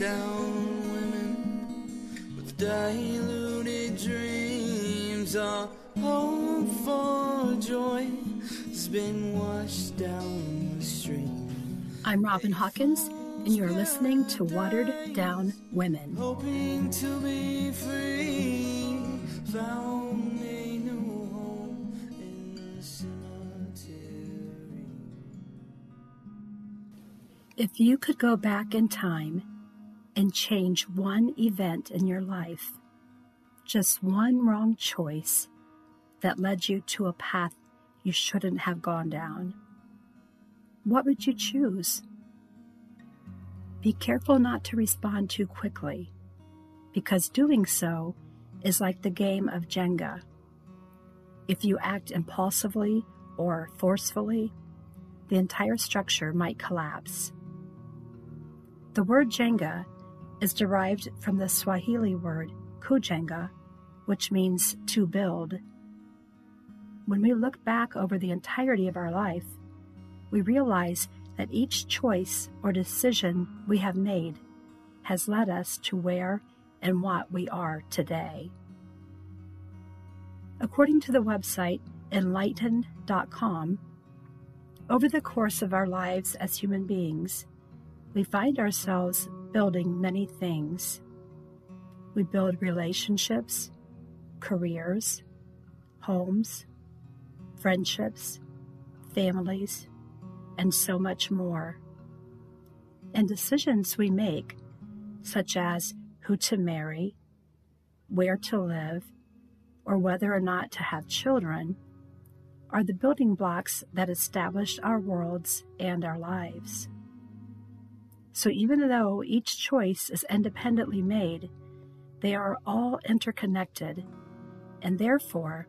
down women with diluted dreams. Our hope for joy has been washed down the stream. I'm Robin Hawkins, and you're listening to Watered Down Women. Hoping to be free, found a new home in the cemetery. If you could go back in time and change one event in your life, just one wrong choice that led you to a path you shouldn't have gone down, what would you choose? Be careful not to respond too quickly, because doing so is like the game of Jenga. If you act impulsively or forcefully, the entire structure might collapse. The word Jenga is derived from the Swahili word kujenga, which means to build. When we look back over the entirety of our life, we realize that each choice or decision we have made has led us to where and what we are today. According to the website enlightened.com, over the course of our lives as human beings, we find ourselves building many things. We build relationships, careers, homes, friendships, families, and so much more. And decisions we make, such as who to marry, where to live, or whether or not to have children, are the building blocks that establish our worlds and our lives. So even though each choice is independently made, they are all interconnected, and therefore,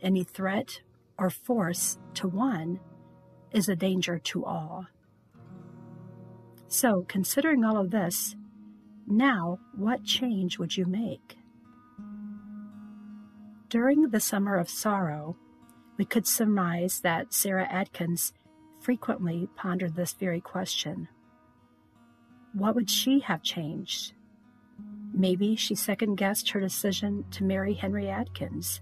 any threat or force to one is a danger to all. So, considering all of this, now what change would you make? During the Summer of Sorrow, we could surmise that Sarah Adkins frequently pondered this very question. What would she have changed? Maybe she second-guessed her decision to marry Henry Adkins.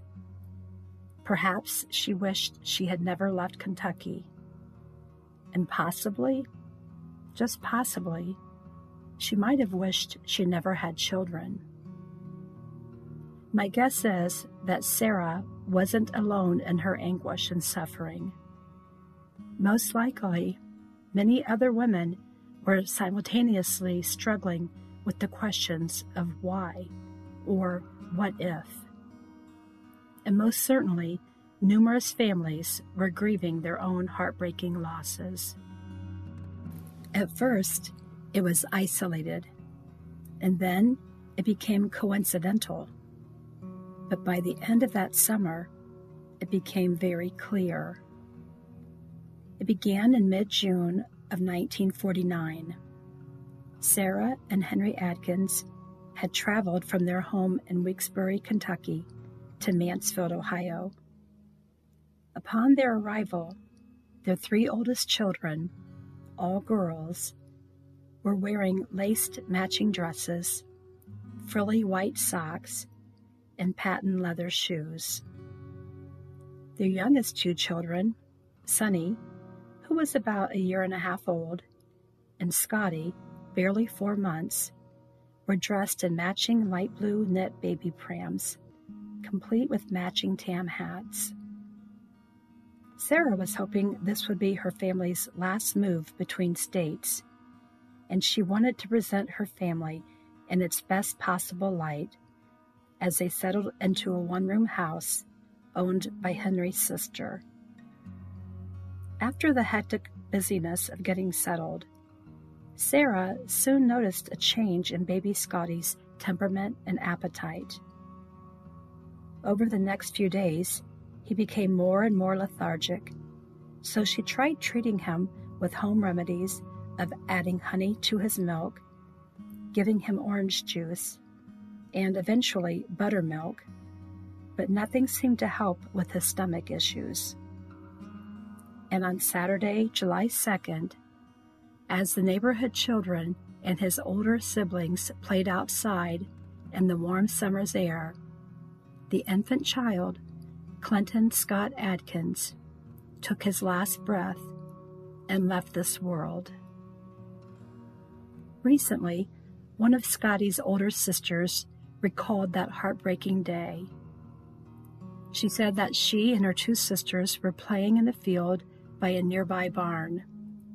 Perhaps she wished she had never left Kentucky. And possibly, just possibly, she might have wished she never had children. My guess is that Sarah wasn't alone in her anguish and suffering. Most likely, many other women were simultaneously struggling with the questions of why or what if. And most certainly, numerous families were grieving their own heartbreaking losses. At first, it was isolated, and then it became coincidental. But by the end of that summer, it became very clear. It began in mid-June of 1949. Sarah and Henry Adkins had traveled from their home in Weeksbury, Kentucky, to Mansfield, Ohio. Upon their arrival, their three oldest children, all girls, were wearing laced matching dresses, frilly white socks, and patent leather shoes. Their youngest two children, Sonny, who was about a 1.5 years old, and Scotty, barely 4 months, were dressed in matching light blue knit baby prams, complete with matching tam hats. Sarah was hoping this would be her family's last move between states, and she wanted to present her family in its best possible light as they settled into a one-room house owned by Henry's sister. After the hectic busyness of getting settled, Sarah soon noticed a change in baby Scotty's temperament and appetite. Over the next few days, he became more and more lethargic, so she tried treating him with home remedies of adding honey to his milk, giving him orange juice, and eventually buttermilk, but nothing seemed to help with his stomach issues. And on Saturday, July 2nd, as the neighborhood children and his older siblings played outside in the warm summer's air. The infant child, Clinton Scott Adkins, took his last breath and left this world. Recently, one of Scotty's older sisters recalled that heartbreaking day. She said that she and her two sisters were playing in the field by a nearby barn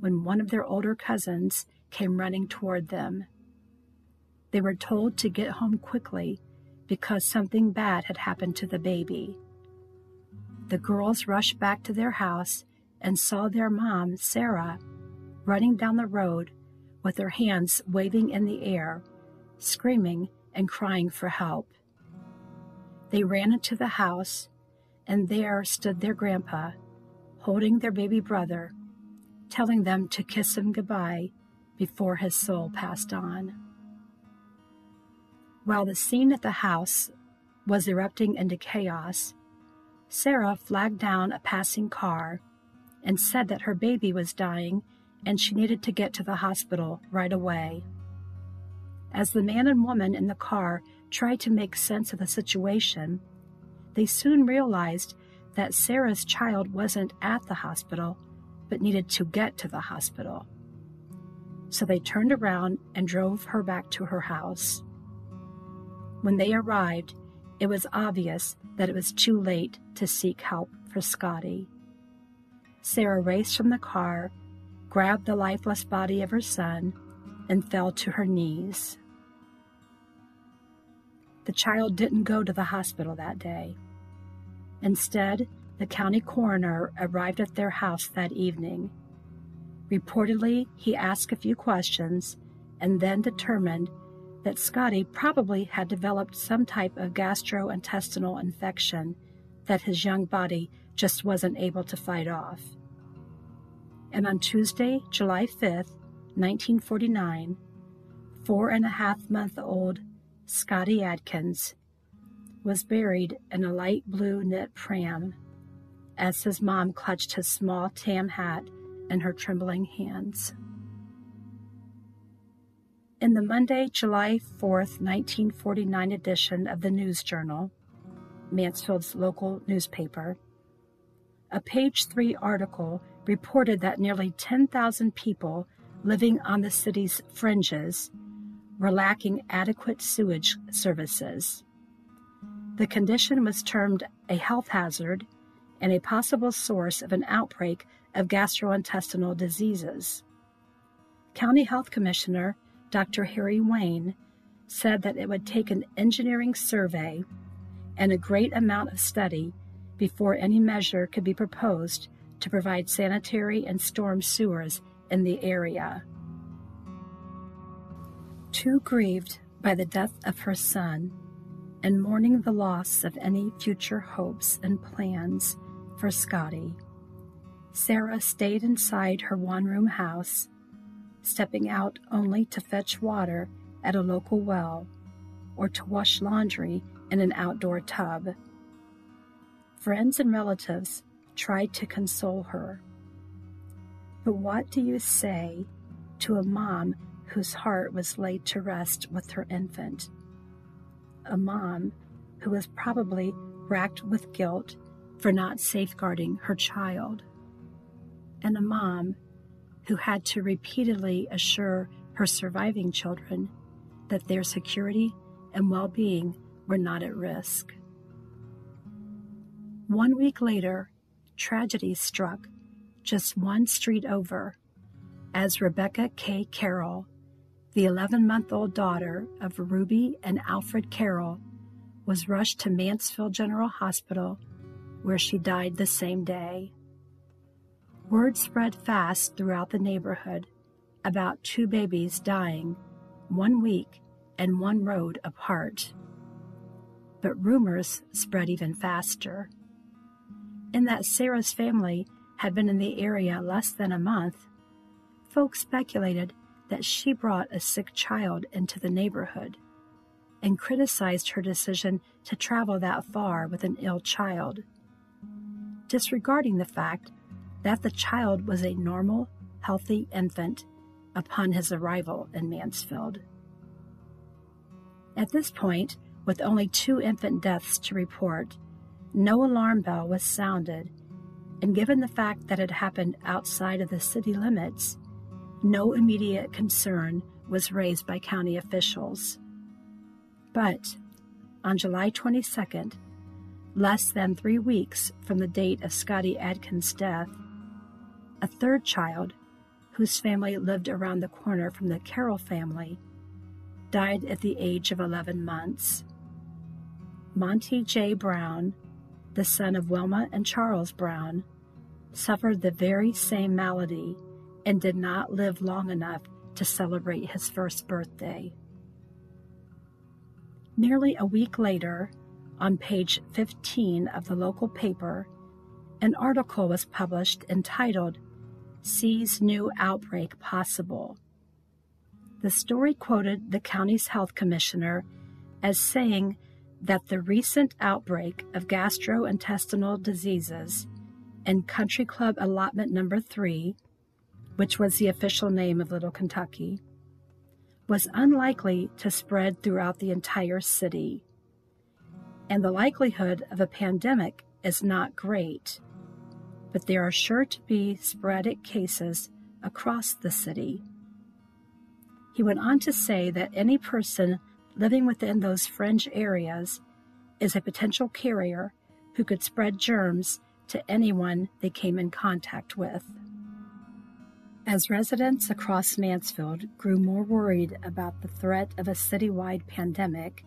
when one of their older cousins came running toward them. They were told to get home quickly because something bad had happened to the baby. The girls rushed back to their house and saw their mom, Sarah, running down the road with her hands waving in the air, screaming and crying for help. They ran into the house, and there stood their grandpa, holding their baby brother, telling them to kiss him goodbye before his soul passed on. While the scene at the house was erupting into chaos, Sarah flagged down a passing car and said that her baby was dying and she needed to get to the hospital right away. As the man and woman in the car tried to make sense of the situation, they soon realized that Sarah's child wasn't at the hospital, but needed to get to the hospital. So they turned around and drove her back to her house. When they arrived, it was obvious that it was too late to seek help for Scotty. Sarah raced from the car, grabbed the lifeless body of her son, and fell to her knees. The child didn't go to the hospital that day. Instead, the county coroner arrived at their house that evening. Reportedly, he asked a few questions and then determined that Scotty probably had developed some type of gastrointestinal infection that his young body just wasn't able to fight off. And on Tuesday, July 5th, 1949, 4.5-month-old Scotty Adkins was buried in a light blue knit pram as his mom clutched his small tam hat in her trembling hands. In the Monday, July 4th, 1949 edition of the News Journal, Mansfield's local newspaper, a page 3 article reported that nearly 10,000 people living on the city's fringes were lacking adequate sewage services. The condition was termed a health hazard and a possible source of an outbreak of gastrointestinal diseases. County Health Commissioner Dr. Harry Wayne said that it would take an engineering survey and a great amount of study before any measure could be proposed to provide sanitary and storm sewers in the area. Too grieved by the death of her son and mourning the loss of any future hopes and plans for Scotty, Sarah stayed inside her one-room house, stepping out only to fetch water at a local well or to wash laundry in an outdoor tub. Friends and relatives tried to console her. But what do you say to a mom whose heart was laid to rest with her infant? A mom who was probably racked with guilt for not safeguarding her child. And a mom who had to repeatedly assure her surviving children that their security and well-being were not at risk. 1 week later, tragedy struck just one street over, as Rebecca K. Carroll, the 11-month-old daughter of Ruby and Alfred Carroll, was rushed to Mansfield General Hospital, where she died the same day. Word spread fast throughout the neighborhood about two babies dying, 1 week and one road apart. But rumors spread even faster. In that Sarah's family had been in the area less than a month, folks speculated that she brought a sick child into the neighborhood and criticized her decision to travel that far with an ill child, disregarding the fact that the child was a normal, healthy infant upon his arrival in Mansfield. At this point, with only 2 infant deaths to report, no alarm bell was sounded, and given the fact that it happened outside of the city limits, no immediate concern was raised by county officials. But on July 22nd, less than 3 weeks from the date of Scotty Adkins' death, a third child, whose family lived around the corner from the Carroll family, died at the age of 11 months. Monty J. Brown, the son of Wilma and Charles Brown, suffered the very same malady and did not live long enough to celebrate his first birthday. Nearly a week later, on page 15 of the local paper, an article was published entitled, "Sees New Outbreak Possible." The story quoted the county's health commissioner as saying that the recent outbreak of gastrointestinal diseases in Country Club Allotment No. 3, which was the official name of Little Kentucky, was unlikely to spread throughout the entire city, and the likelihood of a pandemic is not great, but there are sure to be sporadic cases across the city. He went on to say that any person living within those fringe areas is a potential carrier who could spread germs to anyone they came in contact with. As residents across Mansfield grew more worried about the threat of a citywide pandemic,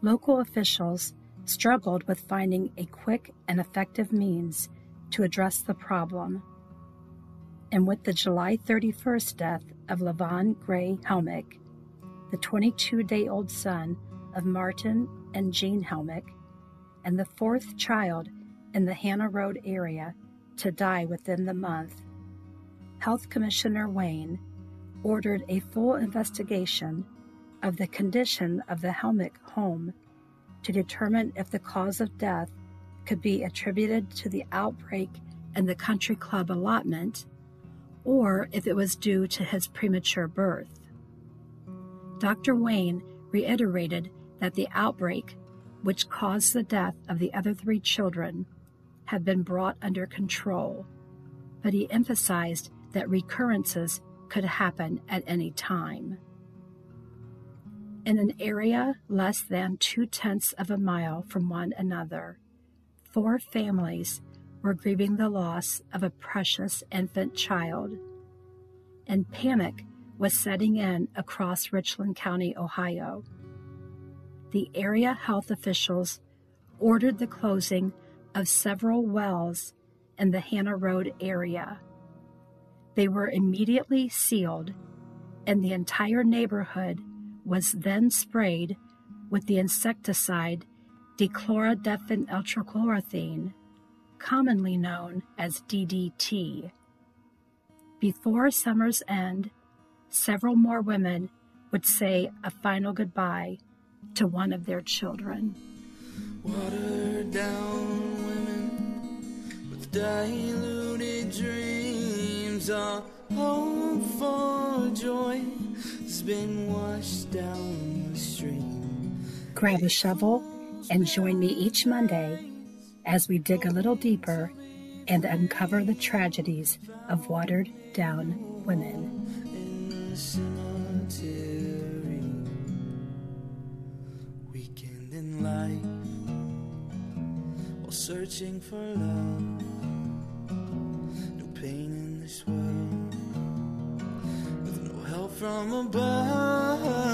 local officials struggled with finding a quick and effective means to address the problem. And with the July 31st death of Levon Gray Helmick, the 22-day-old son of Martin and Jean Helmick, and the 4th child in the Hannah Road area to die within the month, Health Commissioner Wayne ordered a full investigation of the condition of the Helmick home to determine if the cause of death could be attributed to the outbreak in the Country Club allotment, or if it was due to his premature birth. Dr. Wayne reiterated that the outbreak, which caused the death of the other 3 children, had been brought under control, but he emphasized that recurrences could happen at any time. In an area less than 0.2 miles from one another, 4 families were grieving the loss of a precious infant child, and panic was setting in across Richland County, Ohio. The area health officials ordered the closing of several wells in the Hannah Road area. They were immediately sealed, and the entire neighborhood was then sprayed with the insecticide dichlorodephane-ultrachlorothene, commonly known as DDT. Before summer's end, several more women would say a final goodbye to one of their children. Watered down women with diluted dreams are hopeful joy has been washed down the stream. Grab a shovel and join me each Monday as we dig a little deeper and uncover the tragedies of watered down women. Cemetery weekend in life while searching for love. No pain in this world with no help from above.